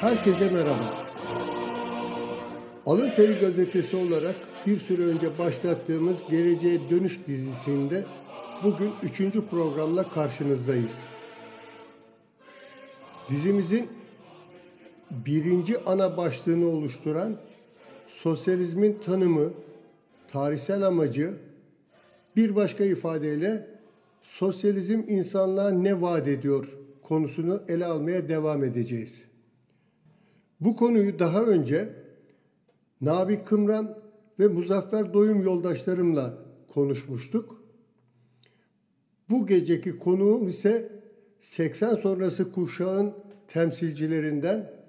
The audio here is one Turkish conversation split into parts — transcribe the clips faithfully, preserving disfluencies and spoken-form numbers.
Herkese merhaba. Alınteri Gazetesi olarak bir süre önce başlattığımız Geleceğe Dönüş dizisinde bugün üçüncü programla karşınızdayız. Dizimizin birinci ana başlığını oluşturan sosyalizmin tanımı, tarihsel amacı, bir başka ifadeyle sosyalizm insanlığa ne vaat ediyor konusunu ele almaya devam edeceğiz. Bu konuyu daha önce Nabi Kımran ve Muzaffer Doğum yoldaşlarımla konuşmuştuk. Bu geceki konuğum ise seksen sonrası kuşağın temsilcilerinden,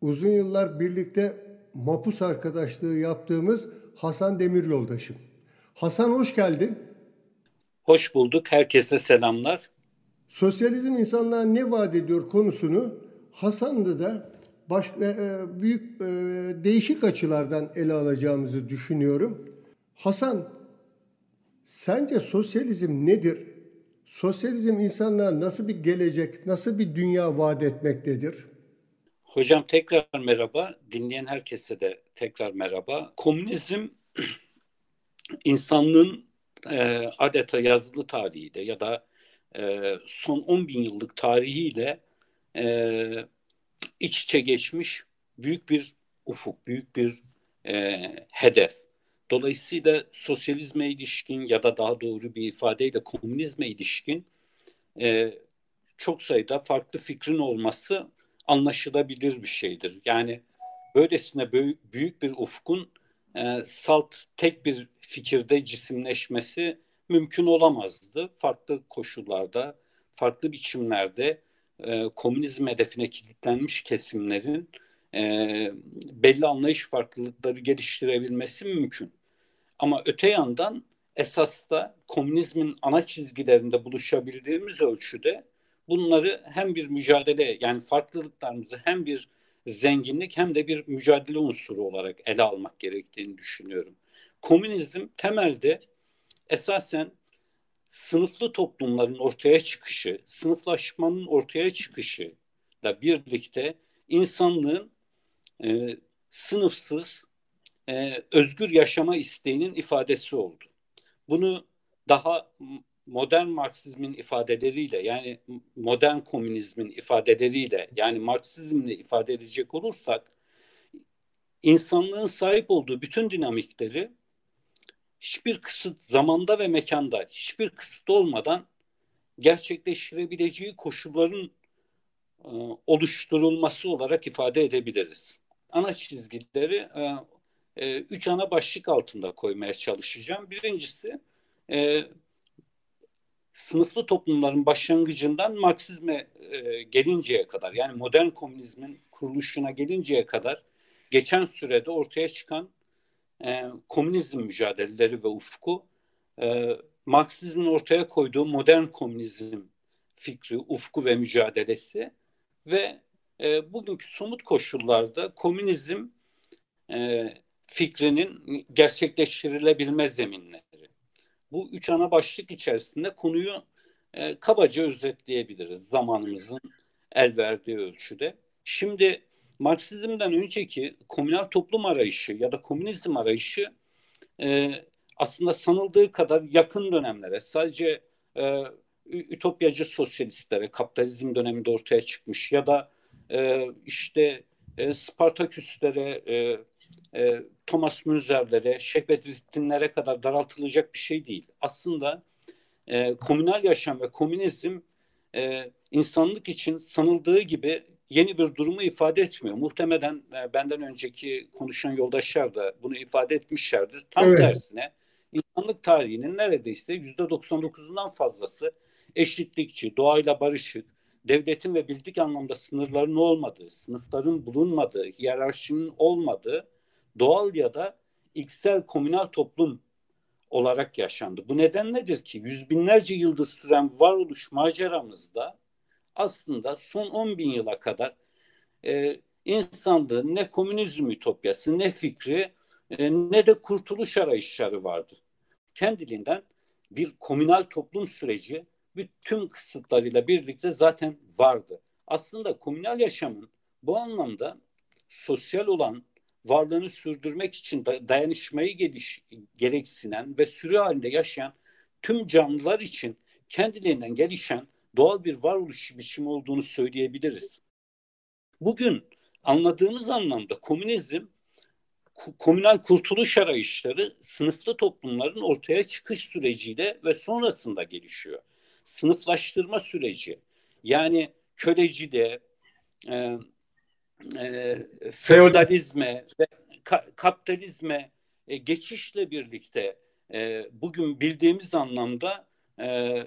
uzun yıllar birlikte mapus arkadaşlığı yaptığımız Hasan Demir yoldaşım. Hasan, hoş geldin. Hoş bulduk. Herkese selamlar. Sosyalizm insanlığa ne vaat ediyor konusunu Hasan'da da baş, e, büyük e, değişik açılardan ele alacağımızı düşünüyorum. Hasan, sence sosyalizm nedir? Sosyalizm insanlığa nasıl bir gelecek, nasıl bir dünya vaat etmektedir? Hocam tekrar merhaba. Dinleyen herkese de tekrar merhaba. Komünizm insanlığın e, adeta yazılı tarihiyle ya da e, son on bin yıllık tarihiyle e, iç içe geçmiş büyük bir ufuk, büyük bir e, hedef. Dolayısıyla sosyalizme ilişkin ya da daha doğru bir ifadeyle komünizme ilişkin e, çok sayıda farklı fikrin olması anlaşılabilir bir şeydir. Yani böylesine büyük, büyük bir ufkun e, salt tek bir fikirde cisimleşmesi mümkün olamazdı. Farklı koşullarda, farklı biçimlerde e, komünizm hedefine kilitlenmiş kesimlerin e, belli anlayış farklılıkları geliştirebilmesi mümkün. Ama öte yandan esas da komünizmin ana çizgilerinde buluşabildiğimiz ölçüde bunları hem bir mücadele, yani farklılıklarımızı hem bir zenginlik hem de bir mücadele unsuru olarak ele almak gerektiğini düşünüyorum. Komünizm temelde esasen sınıflı toplumların ortaya çıkışı, sınıflaşmanın ortaya çıkışıyla birlikte insanlığın e, sınıfsız, e, özgür yaşama isteğinin ifadesi oldu. Bunu daha modern Marksizmin ifadeleriyle, yani modern komünizmin ifadeleriyle, yani Marksizmle ifade edecek olursak, insanlığın sahip olduğu bütün dinamikleri hiçbir kısıt, zamanda ve mekanda hiçbir kısıt olmadan gerçekleştirebileceği koşulların e, oluşturulması olarak ifade edebiliriz. Ana çizgileri e, e, üç ana başlık altında koymaya çalışacağım. Birincisi, e, sınıflı toplumların başlangıcından Marksizme e, gelinceye kadar, yani modern komünizmin kuruluşuna gelinceye kadar geçen sürede ortaya çıkan e, komünizm mücadeleleri ve ufku, e, Marksizmin ortaya koyduğu modern komünizm fikri, ufku ve mücadelesi ve e, bugünkü somut koşullarda komünizm e, fikrinin gerçekleştirilebilme zeminleri. Bu üç ana başlık içerisinde konuyu e, kabaca özetleyebiliriz zamanımızın el verdiği ölçüde. Şimdi Marksizm'den önceki komünal toplum arayışı ya da komünizm arayışı e, aslında sanıldığı kadar yakın dönemlere, sadece e, ütopyacı sosyalistlere, kapitalizm döneminde ortaya çıkmış ya da e, işte e, Spartaküslere, e, E, Thomas Munzer'lere, Şeyh Bedreddin'lere kadar daraltılacak bir şey değil. Aslında e, komünal yaşam ve komünizm e, insanlık için sanıldığı gibi yeni bir durumu ifade etmiyor. Muhtemelen e, benden önceki konuşan yoldaşlar da bunu ifade etmişlerdir. Tam evet. Tersine insanlık tarihinin neredeyse yüzde doksan dokuzundan fazlası eşitlikçi, doğayla barışık, devletin ve bildik anlamda sınırların olmadığı, sınıfların bulunmadığı, hiyerarşinin olmadığı doğal ya da içsel komünal toplum olarak yaşandı. Bu neden nedir ki? Yüz binlerce yıldır süren varoluş maceramızda aslında son on bin yıla kadar e, insanlığın ne komünizm ütopyası, ne fikri, e, ne de kurtuluş arayışları vardı. Kendiliğinden bir komünal toplum süreci bütün kısıtlarıyla birlikte zaten vardı. Aslında komünal yaşamın Bu anlamda sosyal olan varlığını sürdürmek için dayanışmayı geliş, gereksinen ve sürü halinde yaşayan tüm canlılar için kendiliğinden gelişen doğal bir varoluş biçimi olduğunu söyleyebiliriz. Bugün anladığımız anlamda komünizm, komünal kurtuluş arayışları sınıflı toplumların ortaya çıkış süreciyle ve sonrasında gelişiyor. Sınıflaştırma süreci, yani köleciliğe, e, e, feodalizme ve ka- kapitalizme e, geçişle birlikte e, bugün bildiğimiz anlamda e, e,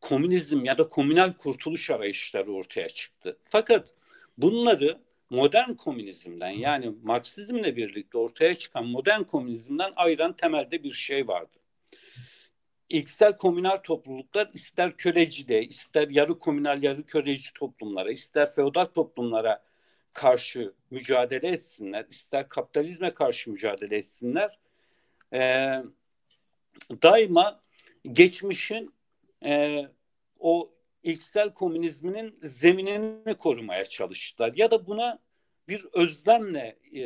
komünizm ya da komünal kurtuluş arayışları ortaya çıktı. Fakat bunları modern komünizmden, yani Marksizmle birlikte ortaya çıkan modern komünizmden ayıran temelde bir şey vardı. İlksel komünal topluluklar ister köleciliğe, ister yarı komünal yarı köleci toplumlara, ister feodal toplumlara karşı mücadele etsinler, ister kapitalizme karşı mücadele etsinler, ee, daima geçmişin e, o ilksel komünizminin zeminini korumaya çalıştılar. Ya da buna bir özlemle e,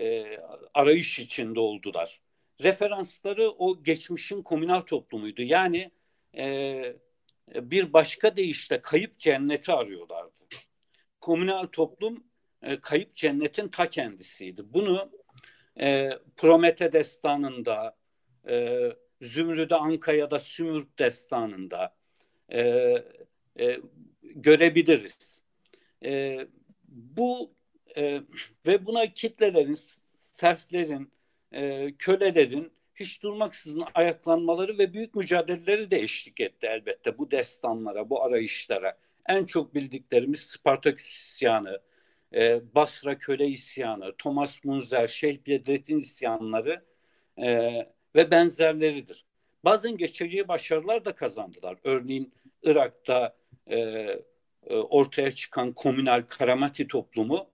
e, arayış içinde oldular. Referansları o geçmişin komünal toplumuydu. Yani e, bir başka deyişle kayıp cenneti arıyorlardı. Komünal toplum e, kayıp cennetin ta kendisiydi. Bunu e, Promete destanında, e, Zümrü'de, Anka'ya da Simurg destanında E, e, görebiliriz. E, bu e, ve buna kitlelerin, serflerin, e, kölelerin hiç durmaksızın ayaklanmaları ve büyük mücadeleleri de eşlik etti elbette bu destanlara, bu arayışlara. En çok bildiklerimiz Spartaküs isyanı, e, Basra köle isyanı, Thomas Munzer, Şeyh Bedreddin isyanları e, ve benzerleridir. Bazen geçici başarılar da kazandılar. Örneğin Irak'ta e, ortaya çıkan komünal Karamati toplumu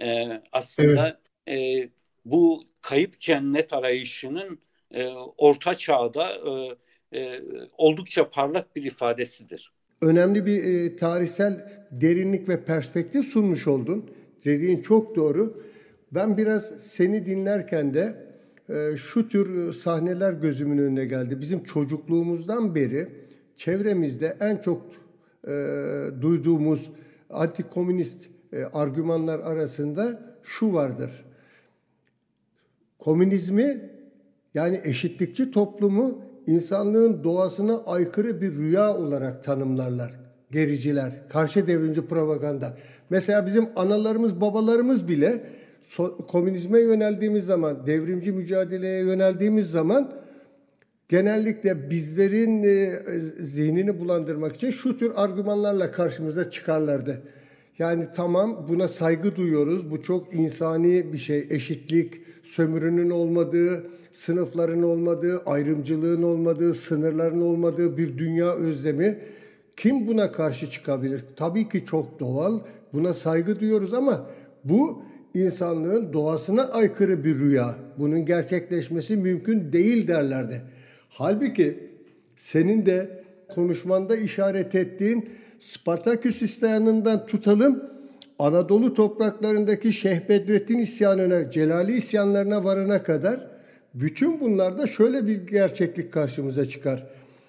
e, aslında evet. e, bu kayıp cennet arayışının e, orta çağda e, e, oldukça parlak bir ifadesidir. Önemli bir e, tarihsel derinlik ve perspektif sunmuş oldun. Dediğin çok doğru. Ben biraz seni dinlerken de şu tür sahneler gözümün önüne geldi. Bizim çocukluğumuzdan beri çevremizde en çok e, duyduğumuz antikomünist e, argümanlar arasında şu vardır. Komünizmi, yani eşitlikçi toplumu insanlığın doğasına aykırı bir rüya olarak tanımlarlar. Gericiler, karşı devrimci propaganda. Mesela bizim analarımız, babalarımız bile So- komünizme yöneldiğimiz zaman, devrimci mücadeleye yöneldiğimiz zaman genellikle bizlerin e, zihnini bulandırmak için şu tür argümanlarla karşımıza çıkarlardı. Yani tamam, buna saygı duyuyoruz, bu çok insani bir şey, eşitlik, sömürünün olmadığı, sınıfların olmadığı, ayrımcılığın olmadığı, sınırların olmadığı bir dünya özlemi. Kim buna karşı çıkabilir? Tabii ki çok doğal, buna saygı duyuyoruz ama bu İnsanlığın doğasına aykırı bir rüya. Bunun gerçekleşmesi mümkün değil derlerdi. Halbuki senin de konuşmanda işaret ettiğin Spartaküs isyanından tutalım, Anadolu topraklarındaki Şeyh Bedreddin isyanına, Celali isyanlarına varana kadar bütün bunlarda şöyle bir gerçeklik karşımıza çıkar.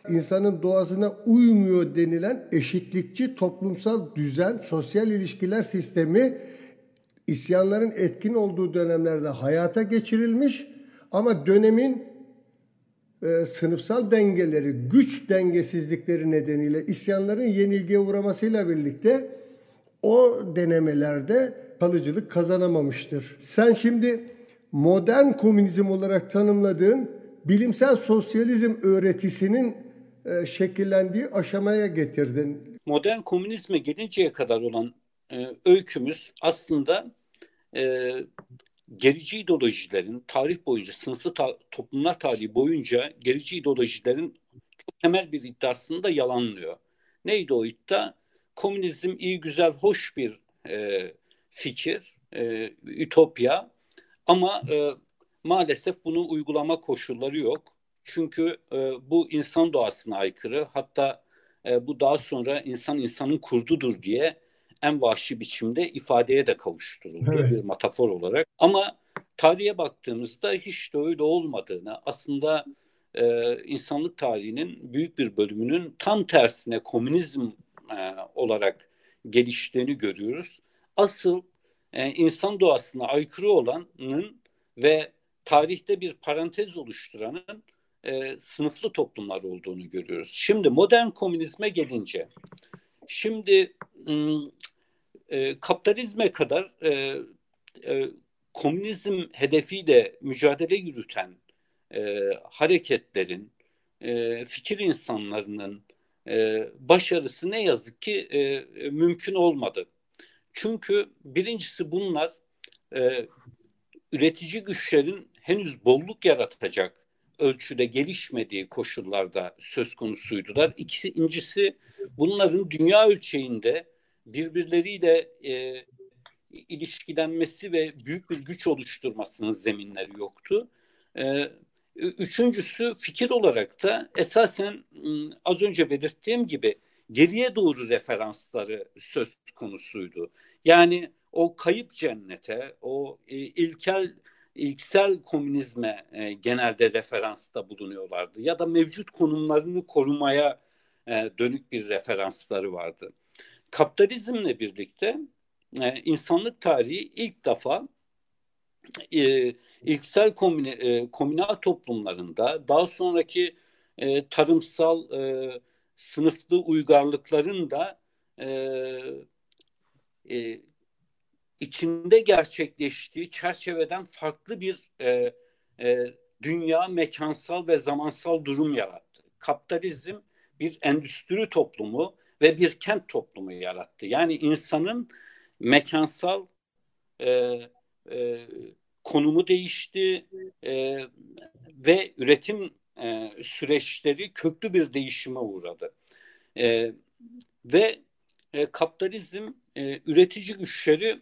İnsanın doğasına uymuyor denilen eşitlikçi toplumsal düzen, sosyal ilişkiler sistemi İsyanların etkin olduğu dönemlerde hayata geçirilmiş ama dönemin e, sınıfsal dengeleri, güç dengesizlikleri nedeniyle isyanların yenilgiye uğramasıyla birlikte o denemelerde kalıcılık kazanamamıştır. Sen şimdi modern komünizm olarak tanımladığın bilimsel sosyalizm öğretisinin e, şekillendiği aşamaya getirdin. Modern komünizme gelinceye kadar olan e, öykümüz aslında E, gerici ideolojilerin tarih boyunca, sınıflı ta- toplumlar tarihi boyunca gerici ideolojilerin temel bir iddiasını da yalanlıyor. Neydi o iddia? Komünizm iyi, güzel, hoş bir e, fikir, e, ütopya ama e, maalesef bunu uygulama koşulları yok. Çünkü e, bu insan doğasına aykırı, hatta e, bu daha sonra insan insanın kurdudur diye en vahşi biçimde ifadeye de kavuşturuldu, evet, bir metafor olarak. Ama tarihe baktığımızda hiç de öyle olmadığını, aslında e, insanlık tarihinin büyük bir bölümünün tam tersine komünizm e, olarak geliştiğini görüyoruz. Asıl e, insan doğasına aykırı olanın ve tarihte bir parantez oluşturanın e, sınıflı toplumlar olduğunu görüyoruz. Şimdi modern komünizme gelince, şimdi e, kapitalizme kadar e, e, komünizm hedefiyle mücadele yürüten e, hareketlerin, e, fikir insanlarının e, başarısı ne yazık ki e, mümkün olmadı. Çünkü birincisi bunlar e, üretici güçlerin henüz bolluk yaratacak ölçüde gelişmediği koşullarda söz konusuydular. İkisi, incisi bunların dünya ölçeğinde birbirleriyle e, ilişkilenmesi ve büyük bir güç oluşturmasının zeminleri yoktu. E, üçüncüsü fikir olarak da esasen az önce belirttiğim gibi geriye doğru referansları söz konusuydu. Yani o kayıp cennete, o e, ilkel ilksel komünizme e, genelde referansta bulunuyorlardı. Ya da mevcut konumlarını korumaya e, dönük bir referansları vardı. Kapitalizmle birlikte e, insanlık tarihi ilk defa e, ilksel komüne, e, komünal toplumlarında, daha sonraki e, tarımsal e, sınıflı uygarlıkların da e, e, içinde gerçekleştiği çerçeveden farklı bir e, e, dünya, mekansal ve zamansal durum yarattı. Kapitalizm bir endüstri toplumu ve bir kent toplumu yarattı. Yani insanın mekansal e, e, konumu değişti e, ve üretim e, süreçleri köklü bir değişime uğradı. E, ve e, kapitalizm e, üretici güçleri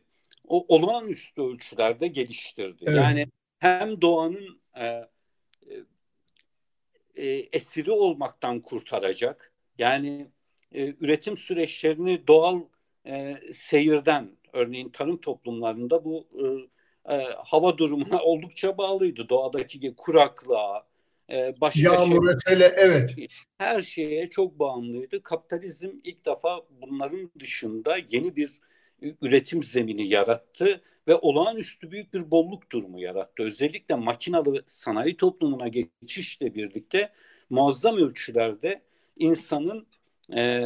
o olağanüstü ölçülerde geliştirdi. Evet. Yani hem doğanın e, e, esiri olmaktan kurtaracak, yani e, üretim süreçlerini doğal e, seyirden, örneğin tarım toplumlarında bu e, e, hava durumuna oldukça bağlıydı. Doğadaki kuraklığa, e, başka yağmura, şey, tele, evet, her şeye çok bağımlıydı. Kapitalizm ilk defa bunların dışında yeni bir üretim zemini yarattı ve olağanüstü büyük bir bolluk durumu yarattı. Özellikle makinalı sanayi toplumuna geçişle birlikte muazzam ölçülerde insanın e,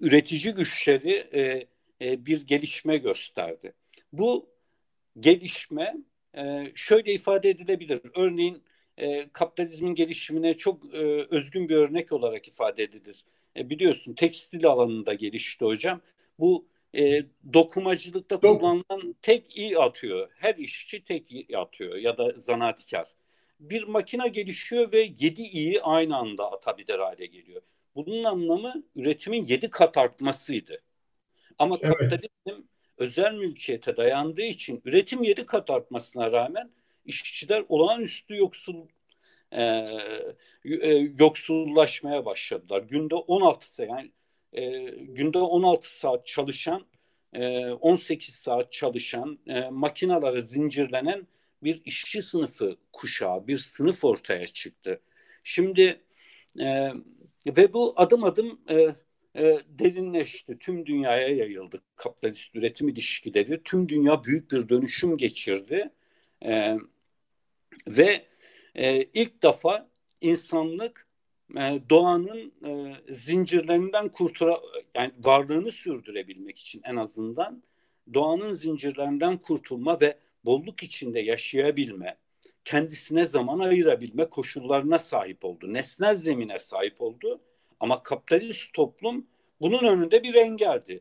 üretici güçleri e, e, bir gelişme gösterdi. Bu gelişme e, şöyle ifade edilebilir. Örneğin e, kapitalizmin gelişimine çok e, özgün bir örnek olarak ifade edilir. E, biliyorsun tekstil alanında gelişti hocam. Bu E, dokumacılıkta Dok- kullanılan tek i atıyor. Her işçi tek i atıyor ya da zanaatkar. Bir makine gelişiyor ve yedi i'yi aynı anda atabilir hale geliyor. Bunun anlamı üretimin yedi kat artmasıydı. Ama evet, kapitalizm özel mülkiyete dayandığı için üretim yedi kat artmasına rağmen işçiler olağanüstü yoksul e, yoksullaşmaya başladılar. Günde on altı yani E, günde on altı saat çalışan, e, on sekiz saat çalışan, e, makinalara zincirlenen bir işçi sınıfı kuşağı, bir sınıf ortaya çıktı. Şimdi e, ve bu adım adım e, e, derinleşti. Tüm dünyaya yayıldı kapitalist üretim ilişkileri. Tüm dünya büyük bir dönüşüm geçirdi. E, ve e, ilk defa insanlık doğanın e, zincirlerinden kurtula, yani varlığını sürdürebilmek için en azından doğanın zincirlerinden kurtulma ve bolluk içinde yaşayabilme, kendisine zaman ayırabilme koşullarına sahip oldu. Nesnel zemine sahip oldu ama kapitalist toplum bunun önünde bir engeldi.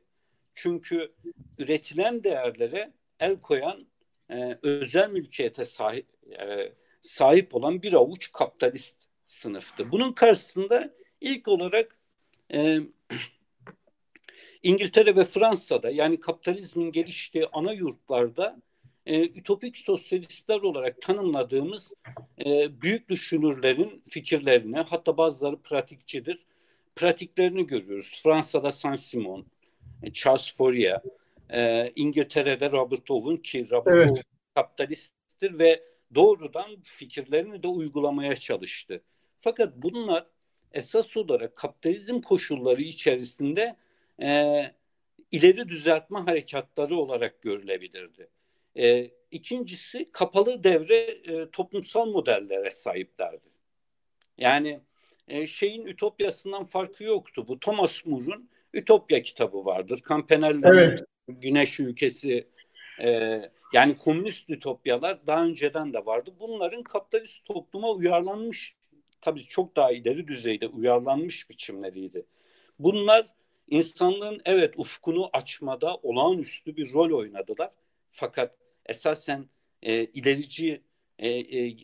Çünkü üretilen değerlere el koyan e, özel mülkiyete sahip, e, sahip olan bir avuç kapitalist sınıftı. Bunun karşısında ilk olarak e, İngiltere ve Fransa'da, yani kapitalizmin geliştiği ana yurtlarda e, ütopik sosyalistler olarak tanımladığımız e, büyük düşünürlerin fikirlerini, hatta bazıları pratikçidir, pratiklerini görüyoruz. Fransa'da Saint-Simon, Charles Fourier, e, İngiltere'de Robert Owen, ki Robert evet. Owen kapitalisttir ve doğrudan fikirlerini de uygulamaya çalıştı. Fakat bunlar esas olarak kapitalizm koşulları içerisinde e, ileri düzeltme harekatları olarak görülebilirdi. E, ikincisi, kapalı devre e, toplumsal modellere sahiplerdi. Yani e, şeyin ütopyasından farkı yoktu. Bu Thomas Munzer'ın Ütopya kitabı vardır. Campanella'nın evet. Güneş Ülkesi, e, yani komünist ütopyalar daha önceden de vardı. Bunların kapitalist topluma uyarlanmış, tabii çok daha ileri düzeyde uyarlanmış biçimleriydi. Bunlar insanlığın evet ufkunu açmada olağanüstü bir rol oynadılar. Fakat esasen e, ilerici e, e,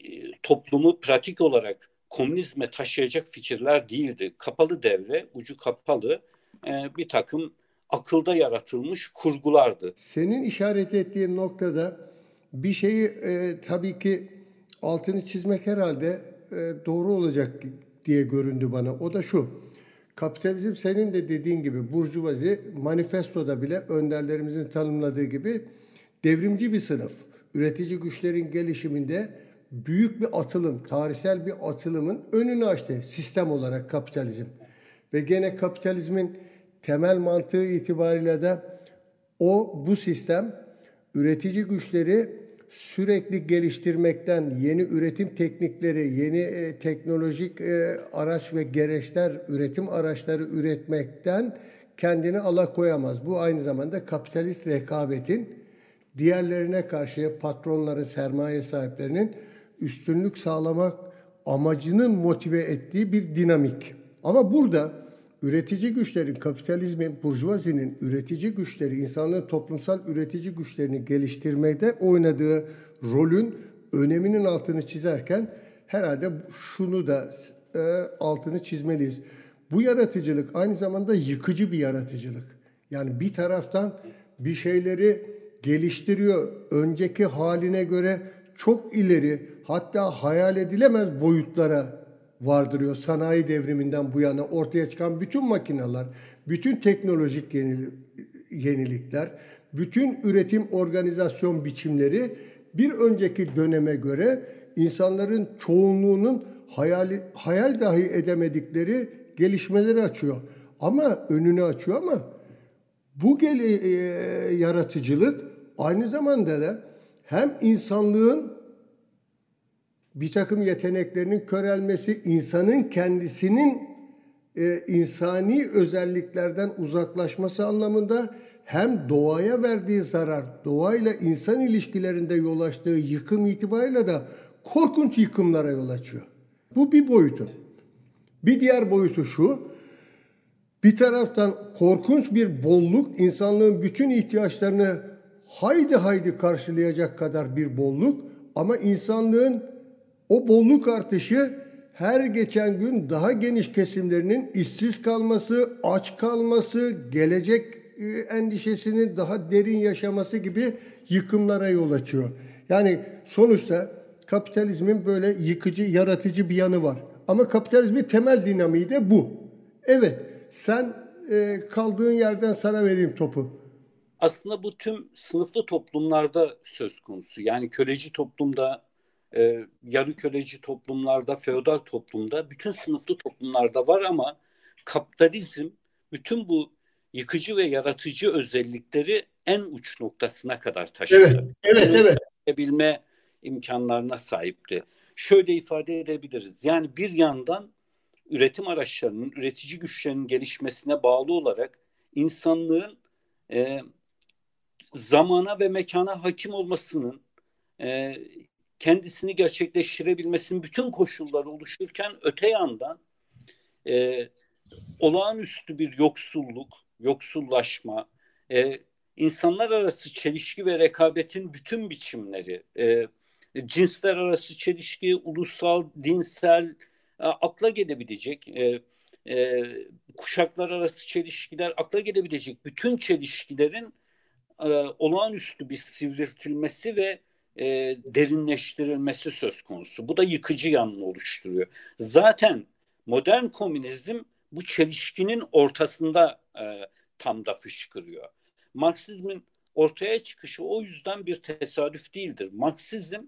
toplumu pratik olarak komünizme taşıyacak fikirler değildi. Kapalı devre, ucu kapalı e, bir takım akılda yaratılmış kurgulardı. Senin işaret ettiğin noktada bir şeyi e, tabii ki altını çizmek herhalde e, doğru olacak diye göründü bana. O da şu: kapitalizm senin de dediğin gibi, burjuvazi manifestoda bile önderlerimizin tanımladığı gibi devrimci bir sınıf. Üretici güçlerin gelişiminde büyük bir atılım, tarihsel bir atılımın önünü açtı sistem olarak kapitalizm. Ve gene kapitalizmin temel mantığı itibariyle de o, bu sistem üretici güçleri sürekli geliştirmekten, yeni üretim teknikleri, yeni e, teknolojik e, araç ve gereçler, üretim araçları üretmekten kendini alakoyamaz. Bu aynı zamanda kapitalist rekabetin diğerlerine karşı, patronların, sermaye sahiplerinin üstünlük sağlamak amacının motive ettiği bir dinamik. Ama burada üretici güçlerin, kapitalizmin, burjuvazinin üretici güçleri, insanların toplumsal üretici güçlerini geliştirmede oynadığı rolün öneminin altını çizerken herhalde şunu da e, altını çizmeliyiz. Bu yaratıcılık aynı zamanda yıkıcı bir yaratıcılık. Yani bir taraftan bir şeyleri geliştiriyor, önceki haline göre çok ileri, hatta hayal edilemez boyutlara vardırıyor. Sanayi devriminden bu yana ortaya çıkan bütün makineler, bütün teknolojik yenilikler, bütün üretim organizasyon biçimleri bir önceki döneme göre insanların çoğunluğunun hayali, hayal dahi edemedikleri gelişmeleri açıyor. Ama önünü açıyor ama bu geli, e, yaratıcılık aynı zamanda da hem insanlığın bir takım yeteneklerinin körelmesi, insanın kendisinin e, insani özelliklerden uzaklaşması anlamında, hem doğaya verdiği zarar, doğayla insan ilişkilerinde yol açtığı yıkım itibariyle de korkunç yıkımlara yol açıyor. Bu bir boyutu. Bir diğer boyutu şu: bir taraftan korkunç bir bolluk, insanlığın bütün ihtiyaçlarını haydi haydi karşılayacak kadar bir bolluk, ama insanlığın o bolluk artışı her geçen gün daha geniş kesimlerinin işsiz kalması, aç kalması, gelecek endişesini daha derin yaşaması gibi yıkımlara yol açıyor. Yani sonuçta kapitalizmin böyle yıkıcı, yaratıcı bir yanı var. Ama kapitalizmin temel dinamiği de bu. Evet. Sen e, kaldığın yerden sana vereyim topu. Aslında bu tüm sınıflı toplumlarda söz konusu. Yani köleci toplumda, e, yarı köleci toplumlarda, feodal toplumda, bütün sınıflı toplumlarda var, ama kapitalizm bütün bu yıkıcı ve yaratıcı özellikleri en uç noktasına kadar taşıdı. Evet, evet, evet. Yapabilme imkanlarına sahipti. Şöyle ifade edebiliriz. Yani bir yandan üretim araçlarının, üretici güçlerinin gelişmesine bağlı olarak insanlığın e, zamana ve mekana hakim olmasının, e, kendisini gerçekleştirebilmesinin bütün koşulları oluşurken, öte yandan e, olağanüstü bir yoksulluk, yoksullaşma, e, insanlar arası çelişki ve rekabetin bütün biçimleri, e, cinsler arası çelişki, ulusal, dinsel, akla gelebilecek e, e, kuşaklar arası çelişkiler, akla gelebilecek bütün çelişkilerin e, olağanüstü bir sivriltilmesi ve e, derinleştirilmesi söz konusu. Bu da yıkıcı yanını oluşturuyor. Zaten modern komünizm bu çelişkinin ortasında e, tam da fışkırıyor. Marksizmin ortaya çıkışı o yüzden bir tesadüf değildir. Marksizm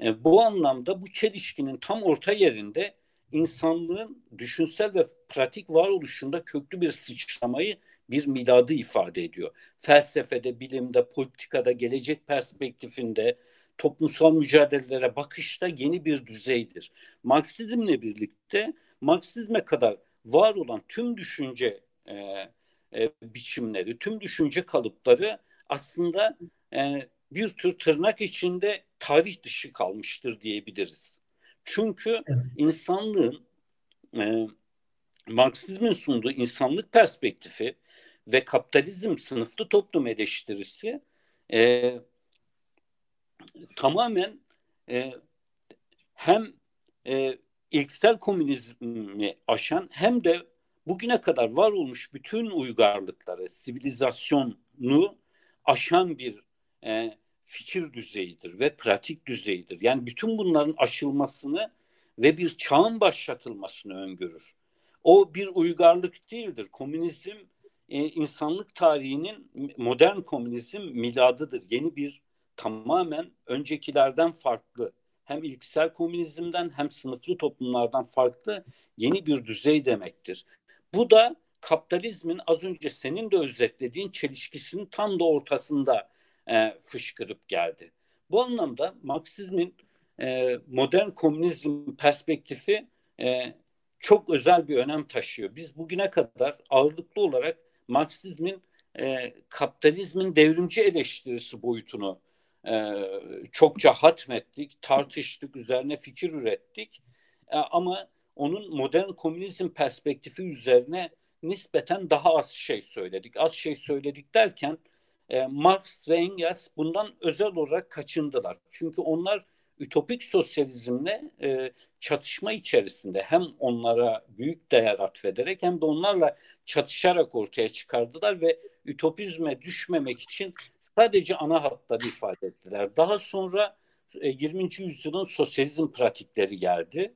e, bu anlamda bu çelişkinin tam orta yerinde insanlığın düşünsel ve pratik varoluşunda köklü bir sıçramayı, bir miladı ifade ediyor. Felsefede, bilimde, politikada, gelecek perspektifinde, toplumsal mücadelelere bakışta yeni bir düzeydir. Marksizmle birlikte Marksizme kadar var olan tüm düşünce e, e, biçimleri, tüm düşünce kalıpları aslında e, bir tür tırnak içinde tarih dışı kalmıştır diyebiliriz. Çünkü insanlığın, e, Marksizmin sunduğu insanlık perspektifi ve kapitalizm sınıflı toplum eleştirisi e, tamamen e, hem e, ilksel komünizmi aşan hem de bugüne kadar var olmuş bütün uygarlıkları, sivilizasyonu aşan bir e, fikir düzeyidir ve pratik düzeyidir. Yani bütün bunların aşılmasını ve bir çağın başlatılmasını öngörür. O bir uygarlık değildir. Komünizm e, insanlık tarihinin, modern komünizm miladıdır. Yeni bir, tamamen öncekilerden farklı, hem ilksel komünizmden hem sınıflı toplumlardan farklı yeni bir düzey demektir. Bu da kapitalizmin az önce senin de özetlediğin çelişkisinin tam da ortasında e, fışkırıp geldi. Bu anlamda Marksizmin e, modern komünizm perspektifi e, çok özel bir önem taşıyor. Biz bugüne kadar ağırlıklı olarak Marksizmin e, kapitalizmin devrimci eleştirisi boyutunu Ee, çokça hatmettik, tartıştık, üzerine fikir ürettik. Ee, ama onun modern komünizm perspektifi üzerine nispeten daha az şey söyledik. Az şey söyledik derken e, Marx ve Engels bundan özel olarak kaçındılar. Çünkü onlar ütopik sosyalizmle e, çatışma içerisinde hem onlara büyük değer atfederek hem de onlarla çatışarak ortaya çıkardılar ve ütopizme düşmemek için sadece ana hatları ifade ettiler. Daha sonra yirminci yüzyılın sosyalizm pratikleri geldi.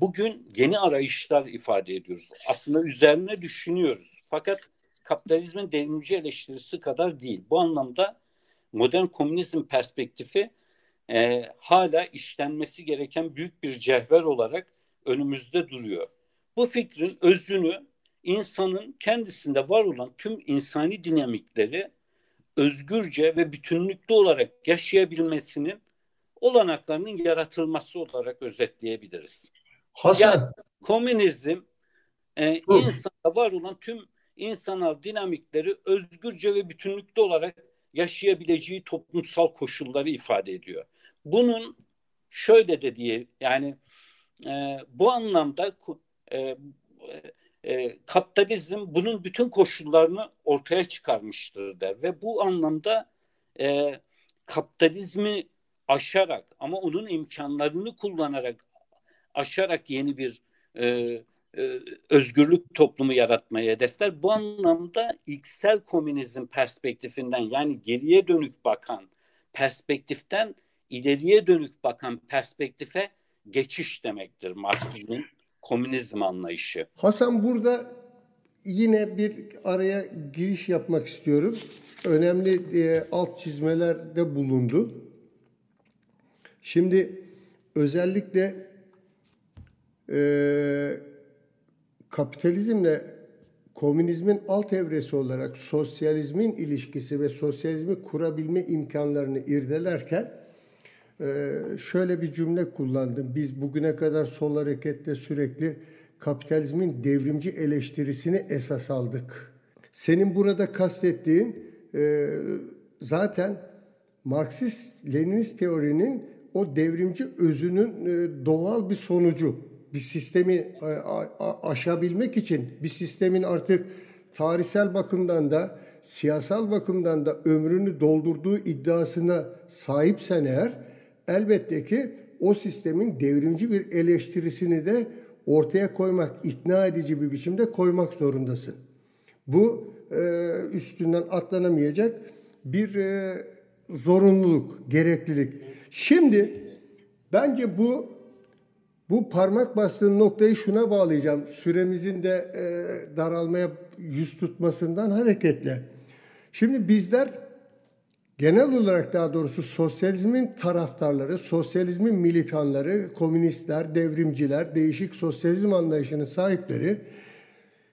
Bugün yeni arayışlar ifade ediyoruz. Aslında üzerine düşünüyoruz. Fakat kapitalizmin devrimci eleştirisi kadar değil. Bu anlamda modern komünizm perspektifi e, hala işlenmesi gereken büyük bir cevher olarak önümüzde duruyor. Bu fikrin özünü insanın kendisinde var olan tüm insani dinamikleri özgürce ve bütünlüklü olarak yaşayabilmesinin olanaklarının yaratılması olarak özetleyebiliriz. Hasan, yani komünizm e, insanda var olan tüm insanal dinamikleri özgürce ve bütünlüklü olarak yaşayabileceği toplumsal koşulları ifade ediyor. Bunun şöyle de diye, yani e, bu anlamda e, e, E, kapitalizm bunun bütün koşullarını ortaya çıkarmıştır der ve bu anlamda e, kapitalizmi aşarak ama onun imkanlarını kullanarak aşarak yeni bir e, e, özgürlük toplumu yaratmayı hedefler. Bu anlamda ilksel komünizm perspektifinden, yani geriye dönük bakan perspektiften ileriye dönük bakan perspektife geçiş demektir Marksizmin komünizm anlayışı. Hasan, burada yine bir araya giriş yapmak istiyorum. Önemli e, alt çizmelerde bulundu. Şimdi özellikle e, kapitalizmle komünizmin alt evresi olarak sosyalizmin ilişkisi ve sosyalizmi kurabilme imkanlarını irdelerken Ee, şöyle bir cümle kullandım. Biz bugüne kadar sol harekette sürekli kapitalizmin devrimci eleştirisini esas aldık. Senin burada kastettiğin e, zaten Marksist-Leninist teorinin o devrimci özünün e, doğal bir sonucu. Bir sistemi a, a, aşabilmek için, bir sistemin artık tarihsel bakımdan da siyasal bakımdan da ömrünü doldurduğu iddiasına sahipsen eğer, elbette ki o sistemin devrimci bir eleştirisini de ortaya koymak, ikna edici bir biçimde koymak zorundasın. Bu e, üstünden atlanamayacak bir e, zorunluluk, gereklilik. Şimdi bence bu Bu parmak bastığın noktayı şuna bağlayacağım. Süremizin de e, daralmaya yüz tutmasından hareketle. Şimdi bizler genel olarak, daha doğrusu sosyalizmin taraftarları, sosyalizmin militanları, komünistler, devrimciler, değişik sosyalizm anlayışının sahipleri,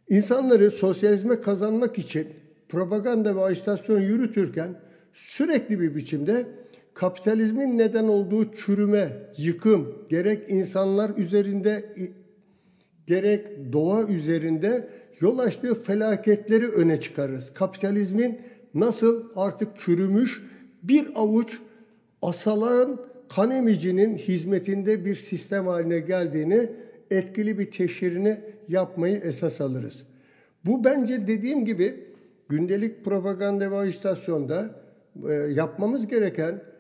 insanları sosyalizme kazanmak için propaganda ve ajitasyon yürütürken sürekli bir biçimde kapitalizmin neden olduğu çürüme, yıkım, gerek insanlar üzerinde, gerek doğa üzerinde yol açtığı felaketleri öne çıkarırız. Kapitalizmin nasıl artık çürümüş bir avuç asalağın, kan emicinin hizmetinde bir sistem haline geldiğini, etkili bir teşhirini yapmayı esas alırız. Bu bence dediğim gibi gündelik propaganda ve ajitasyonda e, yapmamız gereken,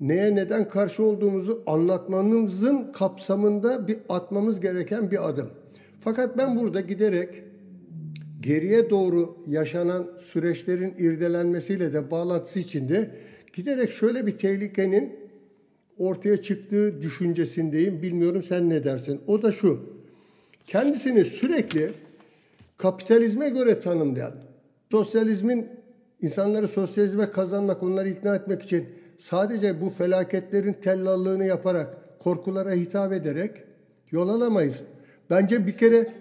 neye neden karşı olduğumuzu anlatmamızın kapsamında bir atmamız gereken bir adım. Fakat ben burada giderek geriye doğru yaşanan süreçlerin irdelenmesiyle de bağlantısı içinde giderek şöyle bir tehlikenin ortaya çıktığı düşüncesindeyim. Bilmiyorum sen ne dersin? O da şu: kendisini sürekli kapitalizme göre tanımlayan, sosyalizmin, insanları sosyalizme kazanmak, onları ikna etmek için sadece bu felaketlerin tellallığını yaparak, korkulara hitap ederek yol alamayız. Bence bir kere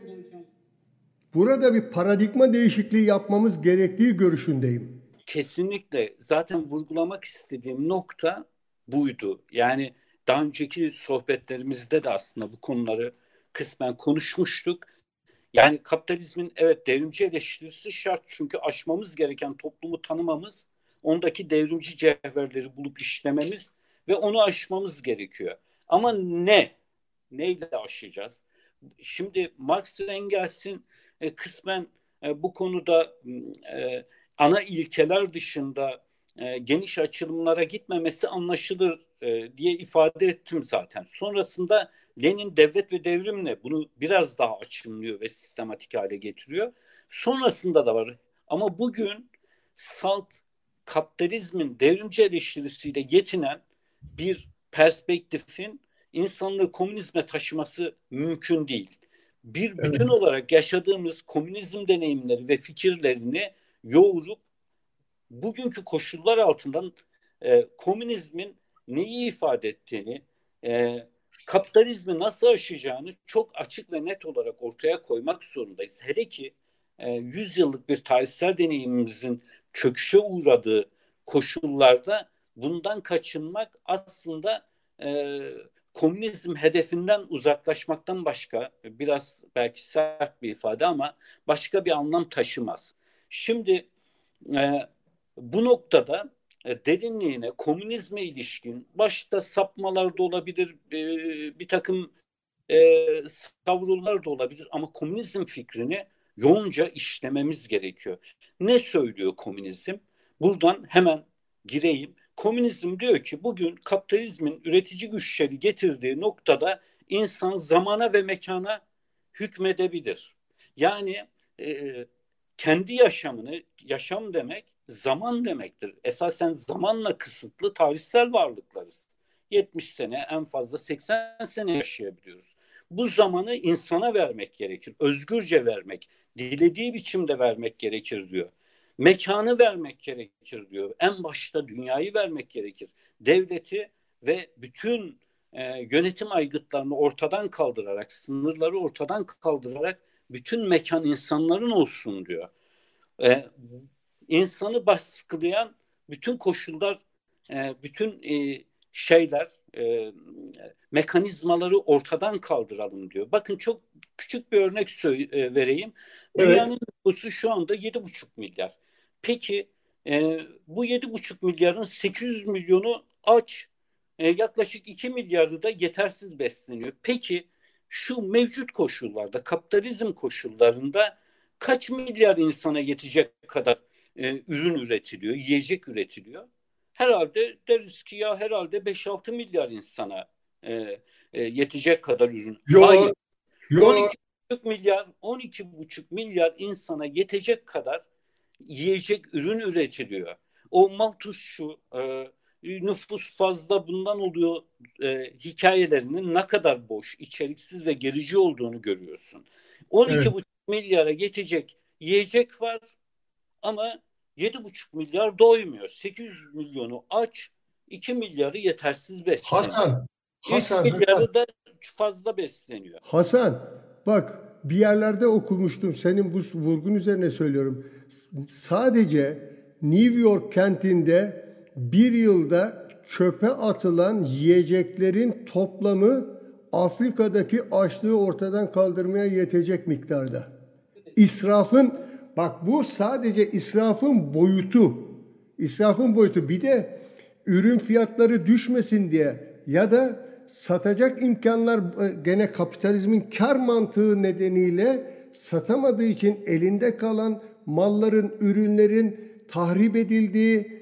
burada bir paradigma değişikliği yapmamız gerektiği görüşündeyim. Kesinlikle. Zaten vurgulamak istediğim nokta buydu. Yani daha önceki sohbetlerimizde de aslında bu konuları kısmen konuşmuştuk. Yani kapitalizmin, evet, devrimci eleştirisi şart, çünkü aşmamız gereken toplumu tanımamız, ondaki devrimci cevherleri bulup işlememiz ve onu aşmamız gerekiyor. Ama ne? Neyle aşacağız? Şimdi Marx ve Engels'in e, kısmen e, bu konuda e, ana ilkeler dışında e, geniş açılımlara gitmemesi anlaşılır e, diye ifade ettim zaten. Sonrasında Lenin devlet ve devrimle bunu biraz daha açımlıyor ve sistematik hale getiriyor. Sonrasında da var. Ama bugün salt kapitalizmin devrimci eleştirisiyle yetinen bir perspektifin insanlığı komünizme taşıması mümkün değil. Bir bütün evet. olarak yaşadığımız komünizm deneyimleri ve fikirlerini yoğurup bugünkü koşullar altından e, komünizmin neyi ifade ettiğini, e, kapitalizmi nasıl aşacağını çok açık ve net olarak ortaya koymak zorundayız. Hele ki e, yüz yıllık bir tarihsel deneyimimizin çöküşe uğradığı koşullarda bundan kaçınmak aslında e, komünizm hedefinden uzaklaşmaktan başka, biraz belki sert bir ifade ama, başka bir anlam taşımaz. Şimdi e, bu noktada e, derinliğine komünizme ilişkin başta sapmalar da olabilir, e, bir takım e, savrulmalar da olabilir ama komünizm fikrini yoğunca işlememiz gerekiyor. Ne söylüyor komünizm? Buradan hemen gireyim. Komünizm diyor ki bugün kapitalizmin üretici güçleri getirdiği noktada insan zamana ve mekana hükmedebilir. Yani e, kendi yaşamını, yaşam demek zaman demektir. Esasen zamanla kısıtlı tarihsel varlıklarız. yetmiş sene, en fazla seksen sene yaşayabiliyoruz. Bu zamanı insana vermek gerekir. Özgürce vermek, dilediği biçimde vermek gerekir diyor. Mekanı vermek gerekir diyor. En başta dünyayı vermek gerekir. Devleti ve bütün e, yönetim aygıtlarını ortadan kaldırarak, sınırları ortadan kaldırarak bütün mekan insanların olsun diyor. E, insanı baskılayan bütün koşullar, e, bütün e, şeyler, e, mekanizmaları ortadan kaldıralım diyor. Bakın çok küçük bir örnek söyle- vereyim. Evet. Dünyanın nüfusu şu anda yedi buçuk milyar. Peki e, bu yedi buçuk milyarın sekiz yüz milyonu aç, e, yaklaşık iki milyarı da yetersiz besleniyor. Peki şu mevcut koşullarda, kapitalizm koşullarında kaç milyar insana yetecek kadar e, ürün üretiliyor, yiyecek üretiliyor? Herhalde deriz ki ya herhalde beş altı milyar insana e, e, yetecek kadar ürün. Yo, Hayır. Yo. on iki buçuk milyar insana yetecek kadar yiyecek ürün üretiliyor. O Malthus şu e, nüfus fazla bundan oluyor e, hikayelerinin ne kadar boş, içeriksiz ve gerici olduğunu görüyorsun. on iki buçuk evet. milyara yetecek yiyecek var ama yedi buçuk milyar doymuyor. sekiz yüz milyonu aç, iki milyarı yetersiz besleniyor. Hasan, Hasan, milyarı da fazla besleniyor. Hasan, bak bir yerlerde okumuştum, senin bu vurgun üzerine söylüyorum. Sadece New York kentinde bir yılda çöpe atılan yiyeceklerin toplamı Afrika'daki açlığı ortadan kaldırmaya yetecek miktarda. İsrafın, bak bu sadece israfın boyutu. İsrafın boyutu. Bir de ürün fiyatları düşmesin diye ya da satacak imkanlar, gene kapitalizmin kar mantığı nedeniyle satamadığı için elinde kalan malların, ürünlerin tahrip edildiği,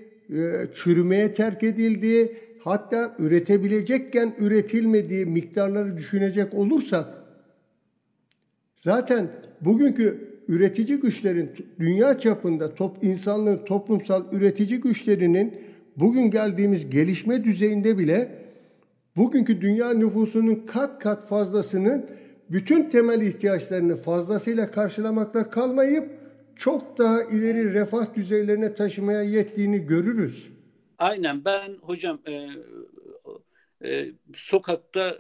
çürümeye terk edildiği, hatta üretebilecekken üretilmediği miktarları düşünecek olursak, zaten bugünkü üretici güçlerin dünya çapında top, insanlığın toplumsal üretici güçlerinin bugün geldiğimiz gelişme düzeyinde bile bugünkü dünya nüfusunun kat kat fazlasının bütün temel ihtiyaçlarını fazlasıyla karşılamakla kalmayıp çok daha ileri refah düzeylerine taşımaya yettiğini görürüz. Aynen, ben hocam e, e, sokakta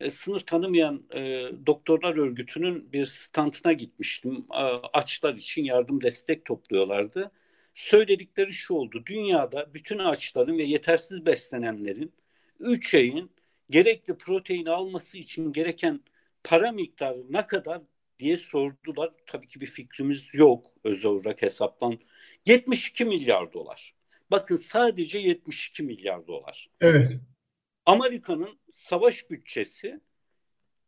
e, sınır tanımayan e, doktorlar örgütünün bir standına gitmiştim. E, açlar için yardım destek topluyorlardı. Söyledikleri şu oldu: dünyada bütün açların ve yetersiz beslenenlerin üç ayın gerekli proteini alması için gereken para miktarı ne kadar diye sordular. Tabii ki bir fikrimiz yok öz olarak hesaplan. yetmiş iki milyar dolar. Bakın, sadece yetmiş iki milyar dolar. Evet. Amerika'nın savaş bütçesi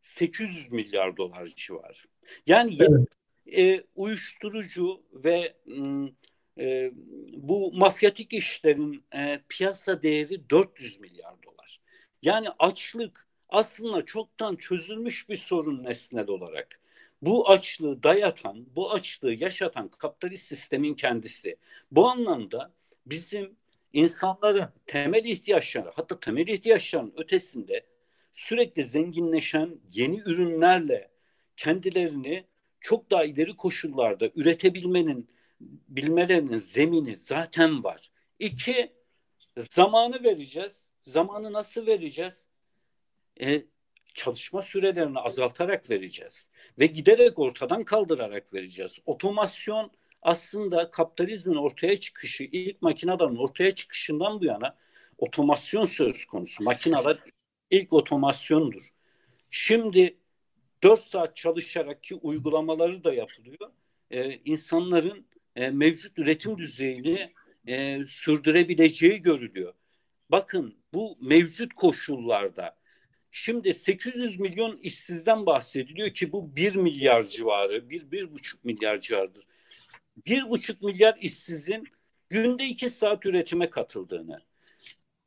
sekiz yüz milyar dolar civarı. Yani evet. e, uyuşturucu ve e, bu mafyatik işlerin e, piyasa değeri dört yüz milyar dolar. Yani açlık aslında çoktan çözülmüş bir sorun nesnel olarak. Bu açlığı dayatan, bu açlığı yaşatan kapitalist sistemin kendisi. Bu anlamda bizim insanların temel ihtiyaçları, hatta temel ihtiyaçların ötesinde sürekli zenginleşen yeni ürünlerle kendilerini çok daha ileri koşullarda üretebilmenin, bilmelerinin zemini zaten var. İki, zamanı vereceğiz. Zamanı nasıl vereceğiz? E, çalışma sürelerini azaltarak vereceğiz ve giderek ortadan kaldırarak vereceğiz. Otomasyon aslında kapitalizmin ortaya çıkışı, ilk makinelerin ortaya çıkışından bu yana otomasyon söz konusu. Makineler ilk otomasyondur. Şimdi dört saat çalışarak, ki uygulamaları da yapılıyor, e, insanların e, mevcut üretim düzeyini e, sürdürebileceği görülüyor. Bakın, bu mevcut koşullarda şimdi sekiz yüz milyon işsizden bahsediliyor ki bu bir milyar civarı, bir bir buçuk milyar civarıdır. bir buçuk milyar işsizin günde iki saat üretime katıldığını,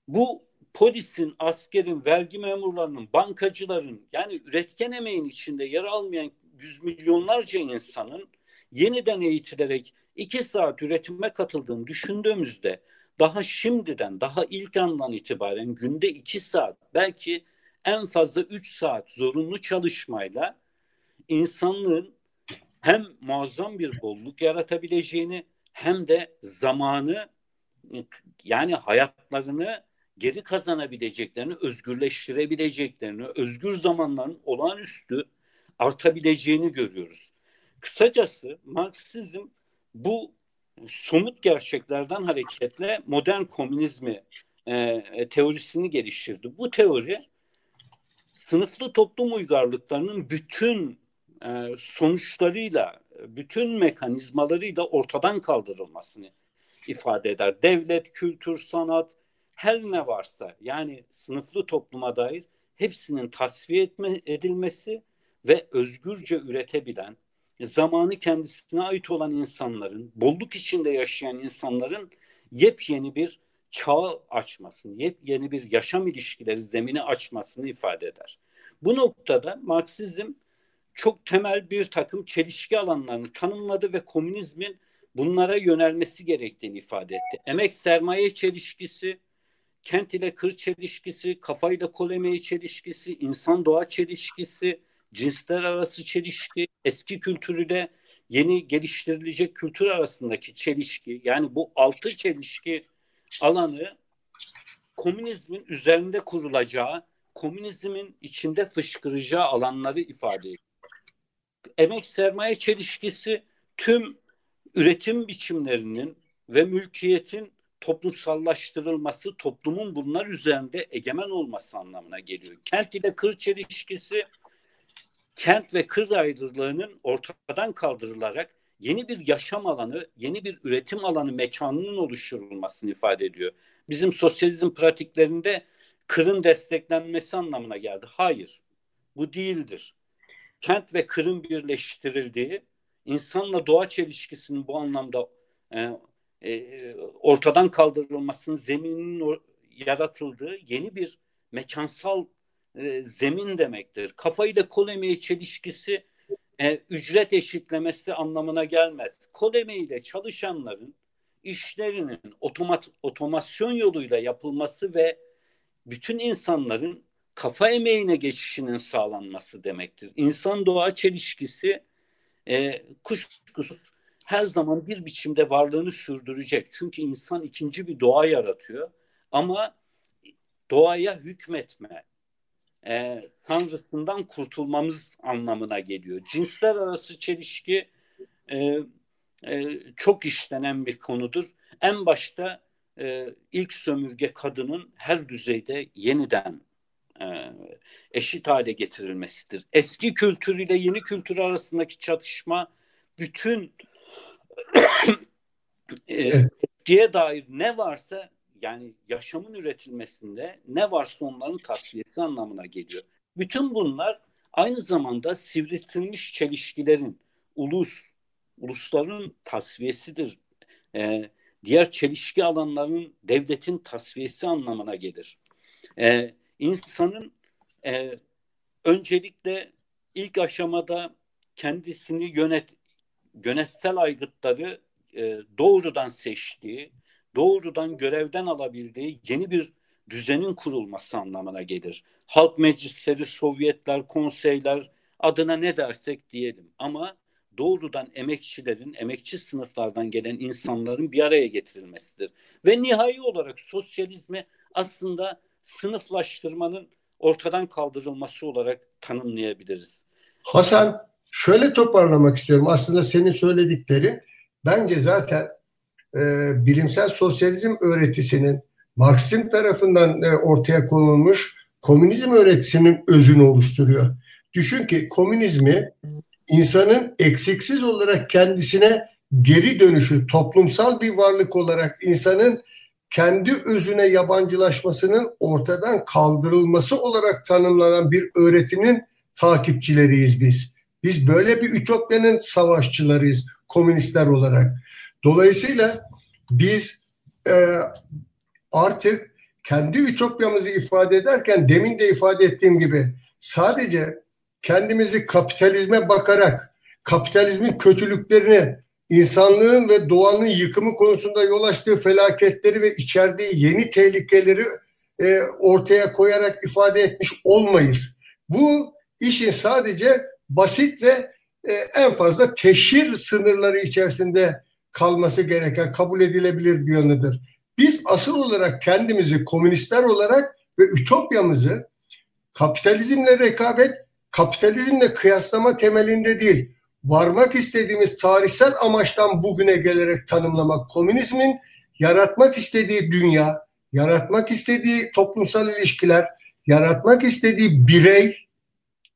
bu polisin, askerin, vergi memurlarının, bankacıların, yani üretken emeğin içinde yer almayan yüz milyonlarca insanın yeniden eğitilerek iki saat üretime katıldığını düşündüğümüzde, daha şimdiden, daha ilk andan itibaren günde iki saat, belki en fazla üç saat zorunlu çalışmayla insanlığın hem muazzam bir bolluk yaratabileceğini hem de zamanı, yani hayatlarını geri kazanabileceklerini, özgürleştirebileceklerini, özgür zamanların olağanüstü artabileceğini görüyoruz. Kısacası Marksizm bu somut gerçeklerden hareketle modern komünizmi e, teorisini geliştirdi. Bu teori sınıflı toplum uygarlıklarının bütün e, sonuçlarıyla, bütün mekanizmalarıyla ortadan kaldırılmasını ifade eder. Devlet, kültür, sanat, her ne varsa, yani sınıflı topluma dair hepsinin tasfiye etme, edilmesi ve özgürce üretebilen, zamanı kendisine ait olan insanların, bolluk içinde yaşayan insanların yepyeni bir çağ açmasını, yepyeni bir yaşam ilişkileri zemini açmasını ifade eder. Bu noktada Marksizm çok temel bir takım çelişki alanlarını tanımladı ve komünizmin bunlara yönelmesi gerektiğini ifade etti. Emek sermaye çelişkisi, kent ile kır çelişkisi, kafayla kol emeği çelişkisi, insan doğa çelişkisi, cinsler arası çelişki, eski kültürüyle yeni geliştirilecek kültür arasındaki çelişki, yani bu altı çelişki alanı komünizmin üzerinde kurulacağı, komünizmin içinde fışkıracağı alanları ifade ediyor. Emek sermaye çelişkisi tüm üretim biçimlerinin ve mülkiyetin toplumsallaştırılması, toplumun bunlar üzerinde egemen olması anlamına geliyor. Kent ile kır çelişkisi, kent ve kır ayrılığının ortadan kaldırılarak yeni bir yaşam alanı, yeni bir üretim alanı mekanının oluşturulmasını ifade ediyor. Bizim sosyalizm pratiklerinde kırın desteklenmesi anlamına geldi. Hayır, bu değildir. Kent ve kırın birleştirildiği, insanla doğa çelişkisinin bu anlamda e, e, ortadan kaldırılmasının zemininin o, yaratıldığı yeni bir mekansal e, zemin demektir. Kafayla kol emeği çelişkisi e, ücret eşitlemesi anlamına gelmez. Kol emeğiyle çalışanların işlerinin otomat, otomasyon yoluyla yapılması ve bütün insanların kafa emeğine geçişinin sağlanması demektir. İnsan doğa çelişkisi e, kuşkusuz her zaman bir biçimde varlığını sürdürecek. Çünkü insan ikinci bir doğa yaratıyor. Ama doğaya hükmetme, e, sanrısından kurtulmamız anlamına geliyor. Cinsler arası çelişki e, e, çok işlenen bir konudur. En başta e, ilk sömürge kadının her düzeyde yeniden eşit hale getirilmesidir. Eski kültür ile yeni kültür arasındaki çatışma bütün evet. eskiye dair ne varsa, yani yaşamın üretilmesinde ne varsa onların tasfiyesi anlamına geliyor. Bütün bunlar aynı zamanda sivriltilmiş çelişkilerin, ulus, ulusların tasfiyesidir. Ee, diğer çelişki alanların devletin tasfiyesi anlamına gelir. Evet. İnsanın e, öncelikle ilk aşamada kendisini yönet, yönetsel aygıtları e, doğrudan seçtiği, doğrudan görevden alabildiği yeni bir düzenin kurulması anlamına gelir. Halk meclisleri, sovyetler, konseyler, adına ne dersek diyelim, ama doğrudan emekçilerin, emekçi sınıflardan gelen insanların bir araya getirilmesidir. Ve nihai olarak sosyalizmi aslında sınıflaştırmanın ortadan kaldırılması olarak tanımlayabiliriz. Hasan, şöyle toparlamak istiyorum. Aslında senin söylediklerin bence zaten e, bilimsel sosyalizm öğretisinin Marksizm tarafından e, ortaya konulmuş komünizm öğretisinin özünü oluşturuyor. Düşün ki komünizmi insanın eksiksiz olarak kendisine geri dönüşü, toplumsal bir varlık olarak insanın kendi özüne yabancılaşmasının ortadan kaldırılması olarak tanımlanan bir öğretinin takipçileriyiz biz. Biz böyle bir ütopyanın savaşçılarıyız komünistler olarak. Dolayısıyla biz e, artık kendi ütopyamızı ifade ederken demin de ifade ettiğim gibi sadece kendimizi kapitalizme bakarak kapitalizmin kötülüklerini, İnsanlığın ve doğanın yıkımı konusunda yol açtığı felaketleri ve içerdiği yeni tehlikeleri e, ortaya koyarak ifade etmiş olmayız. Bu işin sadece basit ve e, en fazla teşhir sınırları içerisinde kalması gereken, kabul edilebilir bir yanıdır. Biz asıl olarak kendimizi komünistler olarak ve ütopyamızı kapitalizmle rekabet, kapitalizmle kıyaslama temelinde değil, varmak istediğimiz tarihsel amaçtan bugüne gelerek tanımlamak, komünizmin yaratmak istediği dünya, yaratmak istediği toplumsal ilişkiler, yaratmak istediği birey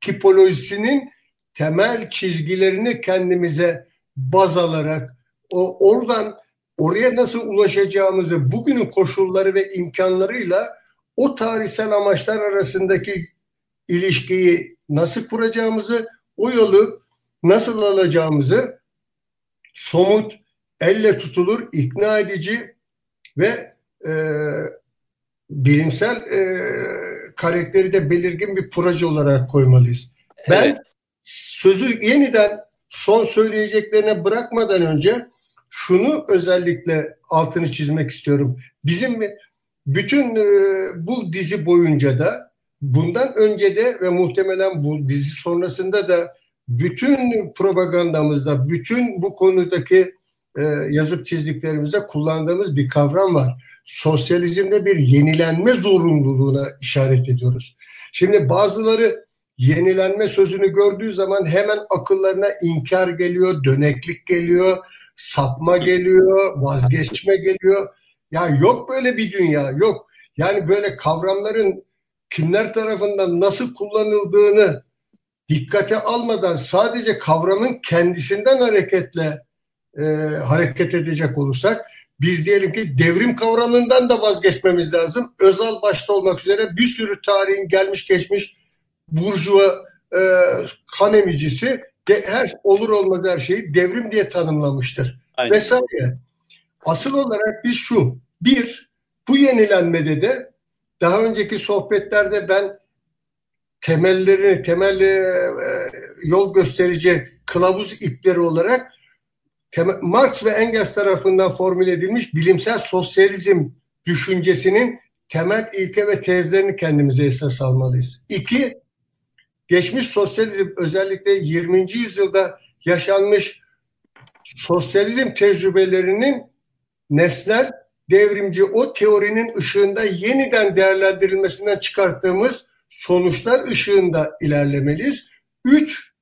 tipolojisinin temel çizgilerini kendimize baz alarak o, oradan oraya nasıl ulaşacağımızı bugünün koşulları ve imkanlarıyla o tarihsel amaçlar arasındaki ilişkiyi nasıl kuracağımızı, o yolu nasıl alacağımızı somut, elle tutulur, ikna edici ve e, bilimsel e, karakteri de belirgin bir proje olarak koymalıyız. Evet. Ben sözü yeniden son söyleyeceklerine bırakmadan önce şunu özellikle altını çizmek istiyorum. Bizim Bütün e, bu dizi boyunca da, bundan önce de ve muhtemelen bu dizi sonrasında da bütün propagandamızda, bütün bu konudaki e, yazıp çizdiklerimizde kullandığımız bir kavram var. Sosyalizmde bir yenilenme zorunluluğuna işaret ediyoruz. Şimdi bazıları yenilenme sözünü gördüğü zaman hemen akıllarına inkar geliyor, döneklik geliyor, sapma geliyor, vazgeçme geliyor. Ya yok böyle bir dünya, yok. Yani böyle kavramların kimler tarafından nasıl kullanıldığını dikkate almadan sadece kavramın kendisinden hareketle e, hareket edecek olursak, biz diyelim ki devrim kavramından da vazgeçmemiz lazım. Özal başta olmak üzere bir sürü tarihin gelmiş geçmiş burjuva e, kan emicisi de her olur olmaz her şeyi devrim diye tanımlamıştır. Aynen. Vesaire. Asıl olarak biz şu, bir, bu yenilenmede de daha önceki sohbetlerde ben temelleri, temel e, yol gösterici kılavuz ipleri olarak Marx ve Engels tarafından formüle edilmiş bilimsel sosyalizm düşüncesinin temel ilke ve tezlerini kendimize esas almalıyız. İki, geçmiş sosyalizm, özellikle yirminci yüzyılda yaşanmış sosyalizm tecrübelerinin nesnel, devrimci o teorinin ışığında yeniden değerlendirilmesinden çıkarttığımız sonuçlar ışığında ilerlemeliyiz. Üç,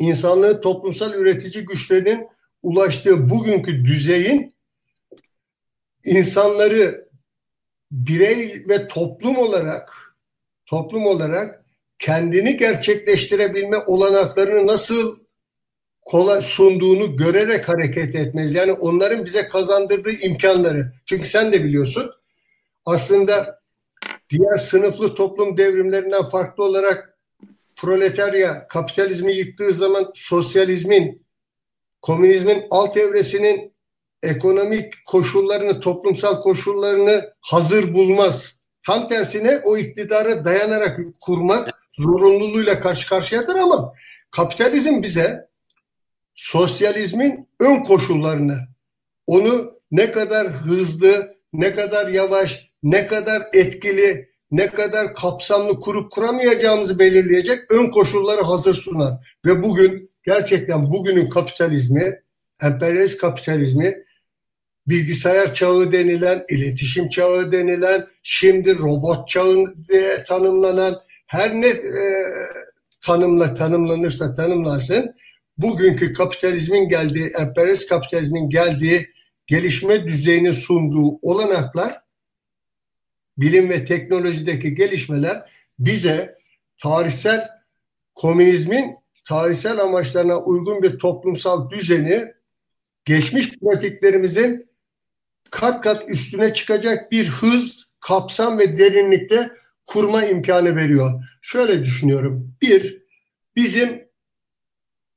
insanlığın toplumsal üretici güçlerinin ulaştığı bugünkü düzeyin insanları birey ve toplum olarak toplum olarak kendini gerçekleştirebilme olanaklarını nasıl kolay sunduğunu görerek hareket etmez. Yani onların bize kazandırdığı imkanları. Çünkü sen de biliyorsun, aslında diğer sınıflı toplum devrimlerinden farklı olarak proletarya kapitalizmi yıktığı zaman sosyalizmin, komünizmin alt evresinin ekonomik koşullarını, toplumsal koşullarını hazır bulmaz. Tam tersine o iktidara dayanarak kurmak zorunluluğuyla karşı karşıyadır ama kapitalizm bize sosyalizmin ön koşullarını, onu ne kadar hızlı, ne kadar yavaş, ne kadar etkili, ne kadar kapsamlı kurup kuramayacağımızı belirleyecek ön koşulları hazır sunar. Ve bugün gerçekten bugünün kapitalizmi, emperyalist kapitalizmi, bilgisayar çağı denilen, iletişim çağı denilen, şimdi robot çağı diye tanımlanan, her ne e, tanımla tanımlanırsa tanımlansın, bugünkü kapitalizmin geldiği, emperyalist kapitalizmin geldiği gelişme düzeyinin sunduğu olanaklar, bilim ve teknolojideki gelişmeler bize tarihsel komünizmin tarihsel amaçlarına uygun bir toplumsal düzeni geçmiş pratiklerimizin kat kat üstüne çıkacak bir hız, kapsam ve derinlikte kurma imkanı veriyor. Şöyle düşünüyorum. Bir, bizim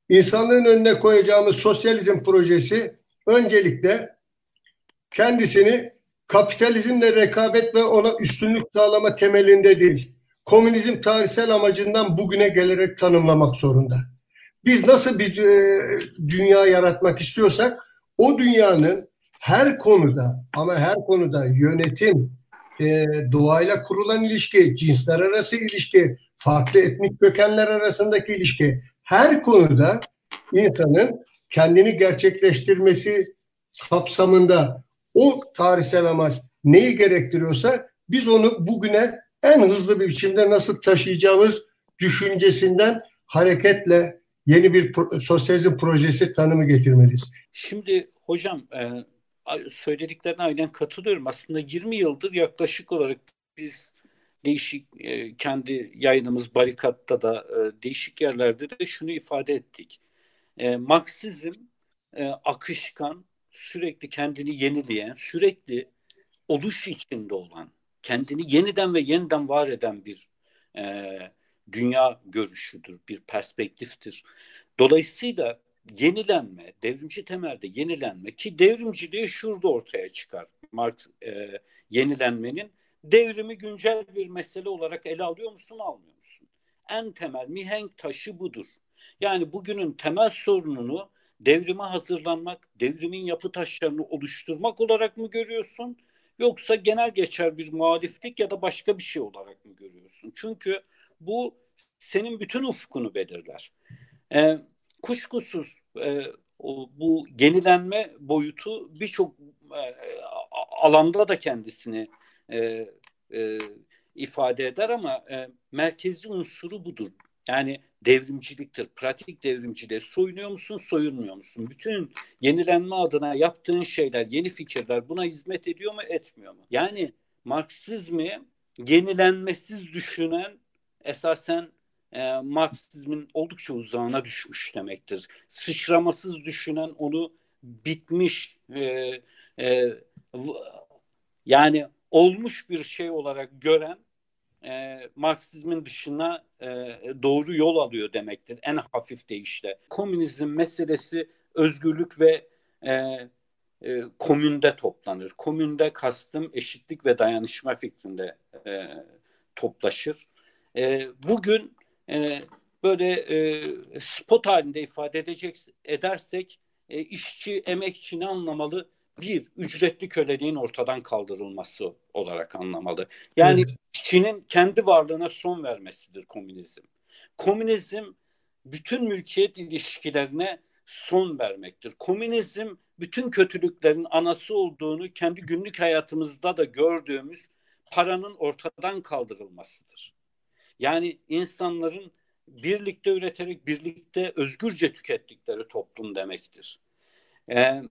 İnsanlığın önüne koyacağımız sosyalizm projesi öncelikle kendisini kapitalizmle rekabet ve ona üstünlük sağlama temelinde değil, komünizm tarihsel amacından bugüne gelerek tanımlamak zorunda. Biz nasıl bir e, dünya yaratmak istiyorsak o dünyanın her konuda ama her konuda yönetim, e, doğayla kurulan ilişki, cinsler arası ilişki, farklı etnik kökenler arasındaki ilişki, her konuda insanın kendini gerçekleştirmesi kapsamında o tarihsel amaç neyi gerektiriyorsa biz onu bugüne en hızlı bir biçimde nasıl taşıyacağımız düşüncesinden hareketle yeni bir pro- sosyalizm projesi tanımı getirmeliyiz. Şimdi hocam söylediklerine aynen katılıyorum. Aslında yirmi yıldır yaklaşık olarak biz değişik kendi yayınımız Barikat'ta da değişik yerlerde de şunu ifade ettik. E, Marksizm e, akışkan, sürekli kendini yenileyen, sürekli oluş içinde olan, kendini yeniden ve yeniden var eden bir e, dünya görüşüdür, bir perspektiftir. Dolayısıyla yenilenme, devrimci temelde yenilenme ki devrimciliği şurada ortaya çıkar. Marx e, yenilenmenin devrimi güncel bir mesele olarak ele alıyor musun, almıyor musun? En temel mihenk taşı budur. Yani bugünün temel sorununu devrime hazırlanmak, devrimin yapı taşlarını oluşturmak olarak mı görüyorsun? Yoksa genel geçer bir muhaliflik ya da başka bir şey olarak mı görüyorsun? Çünkü bu senin bütün ufkunu belirler. E, kuşkusuz e, o, bu yenilenme boyutu birçok e, alanda da kendisini e, e, ifade eder ama e, merkezi unsuru budur. Yani devrimciliktir. Pratik devrimciliğe soyunuyor musun, soyunmuyor musun? Bütün yenilenme adına yaptığın şeyler, yeni fikirler buna hizmet ediyor mu, etmiyor mu? Yani Marksizmi yenilenmesiz düşünen esasen e, Marksizmin oldukça uzağına düşmüş demektir. Sıçramasız düşünen onu bitmiş, e, e, yani olmuş bir şey olarak gören E, Marksizmin dışına e, doğru yol alıyor demektir en hafif deyişle. Komünizm meselesi özgürlük ve e, e, komünde toplanır. Komünde kastım eşitlik ve dayanışma fikrinde e, toplaşır. E, bugün e, böyle e, spot halinde ifade edecek, edersek e, işçi, emekçi ne anlamalı? Bir, ücretli köleliğin ortadan kaldırılması olarak anlamalı. Yani evet. İşçinin kendi varlığına son vermesidir komünizm. Komünizm bütün mülkiyet ilişkilerine son vermektir. Komünizm bütün kötülüklerin anası olduğunu kendi günlük hayatımızda da gördüğümüz paranın ortadan kaldırılmasıdır. Yani insanların birlikte üreterek birlikte özgürce tükettikleri toplum demektir. Ee,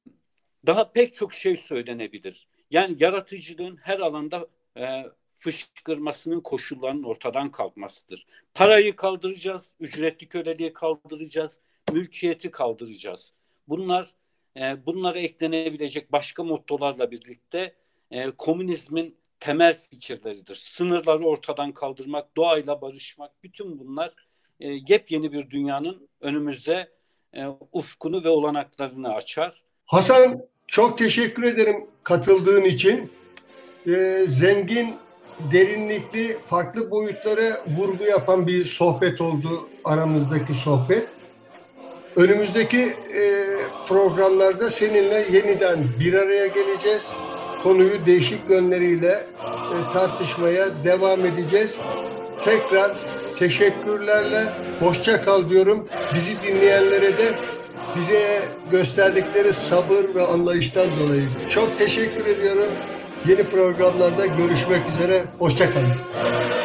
Daha pek çok şey söylenebilir. Yani yaratıcılığın her alanda e, fışkırmasının koşullarının ortadan kalkmasıdır. Parayı kaldıracağız, ücretli köleliği kaldıracağız, mülkiyeti kaldıracağız. Bunlar e, bunlara eklenebilecek başka mottolarla birlikte e, komünizmin temel fikirleridir. Sınırları ortadan kaldırmak, doğayla barışmak, bütün bunlar e, yepyeni bir dünyanın önümüze e, ufkunu ve olanaklarını açar. Hasan, çok teşekkür ederim katıldığın için. Ee, zengin, derinlikli, farklı boyutlara vurgu yapan bir sohbet oldu aramızdaki sohbet. Önümüzdeki e, programlarda seninle yeniden bir araya geleceğiz. Konuyu değişik yönleriyle e, tartışmaya devam edeceğiz. Tekrar teşekkürlerle hoşça kal diyorum. Bizi dinleyenlere de bize gösterdikleri sabır ve anlayıştan dolayı çok teşekkür ediyorum. Yeni programlarda görüşmek üzere. Hoşça kalın.